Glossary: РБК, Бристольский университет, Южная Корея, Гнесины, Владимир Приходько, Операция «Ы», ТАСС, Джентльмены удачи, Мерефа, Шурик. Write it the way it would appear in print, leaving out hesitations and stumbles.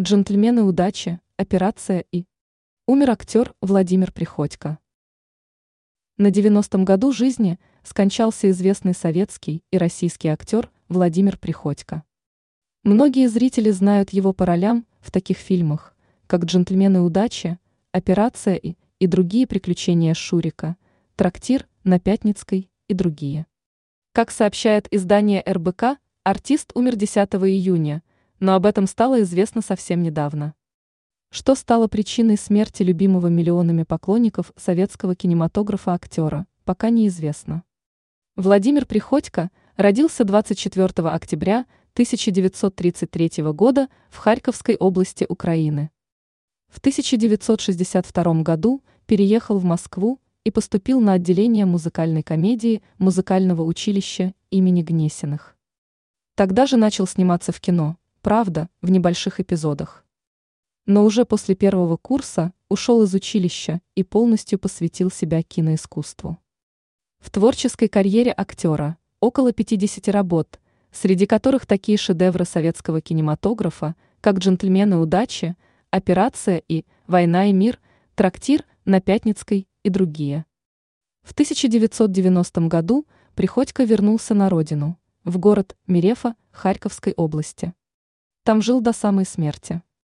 Джентльмены удачи. Операция «Ы». Умер актер Владимир Приходько. На 90-м году жизни скончался известный советский и российский актер Владимир Приходько. Многие зрители знают его по ролям в таких фильмах, как «Джентльмены удачи», «Операция «Ы» и другие приключения Шурика», «Трактир на Пятницкой» и другие. Как сообщает издание РБК, артист умер 10 июня, но об этом стало известно совсем недавно. Что стало причиной смерти любимого миллионами поклонников советского кинематографа актера, пока неизвестно. Владимир Приходько родился 24 октября 1933 года в Харьковской области Украины. В 1962 году переехал в Москву и поступил на отделение музыкальной комедии музыкального училища имени Гнесиных. Тогда же начал сниматься в кино, правда, в небольших эпизодах. Но уже после первого курса ушел из училища и полностью посвятил себя киноискусству. В творческой карьере актера около 50 работ, среди которых такие шедевры советского кинематографа, как «Джентльмены удачи», «Операция «Ы», «Война и мир», «Трактир на Пятницкой» и другие. В 1990 году Приходько вернулся на родину, в город Мерефа Харьковской области. Там жил до самой смерти.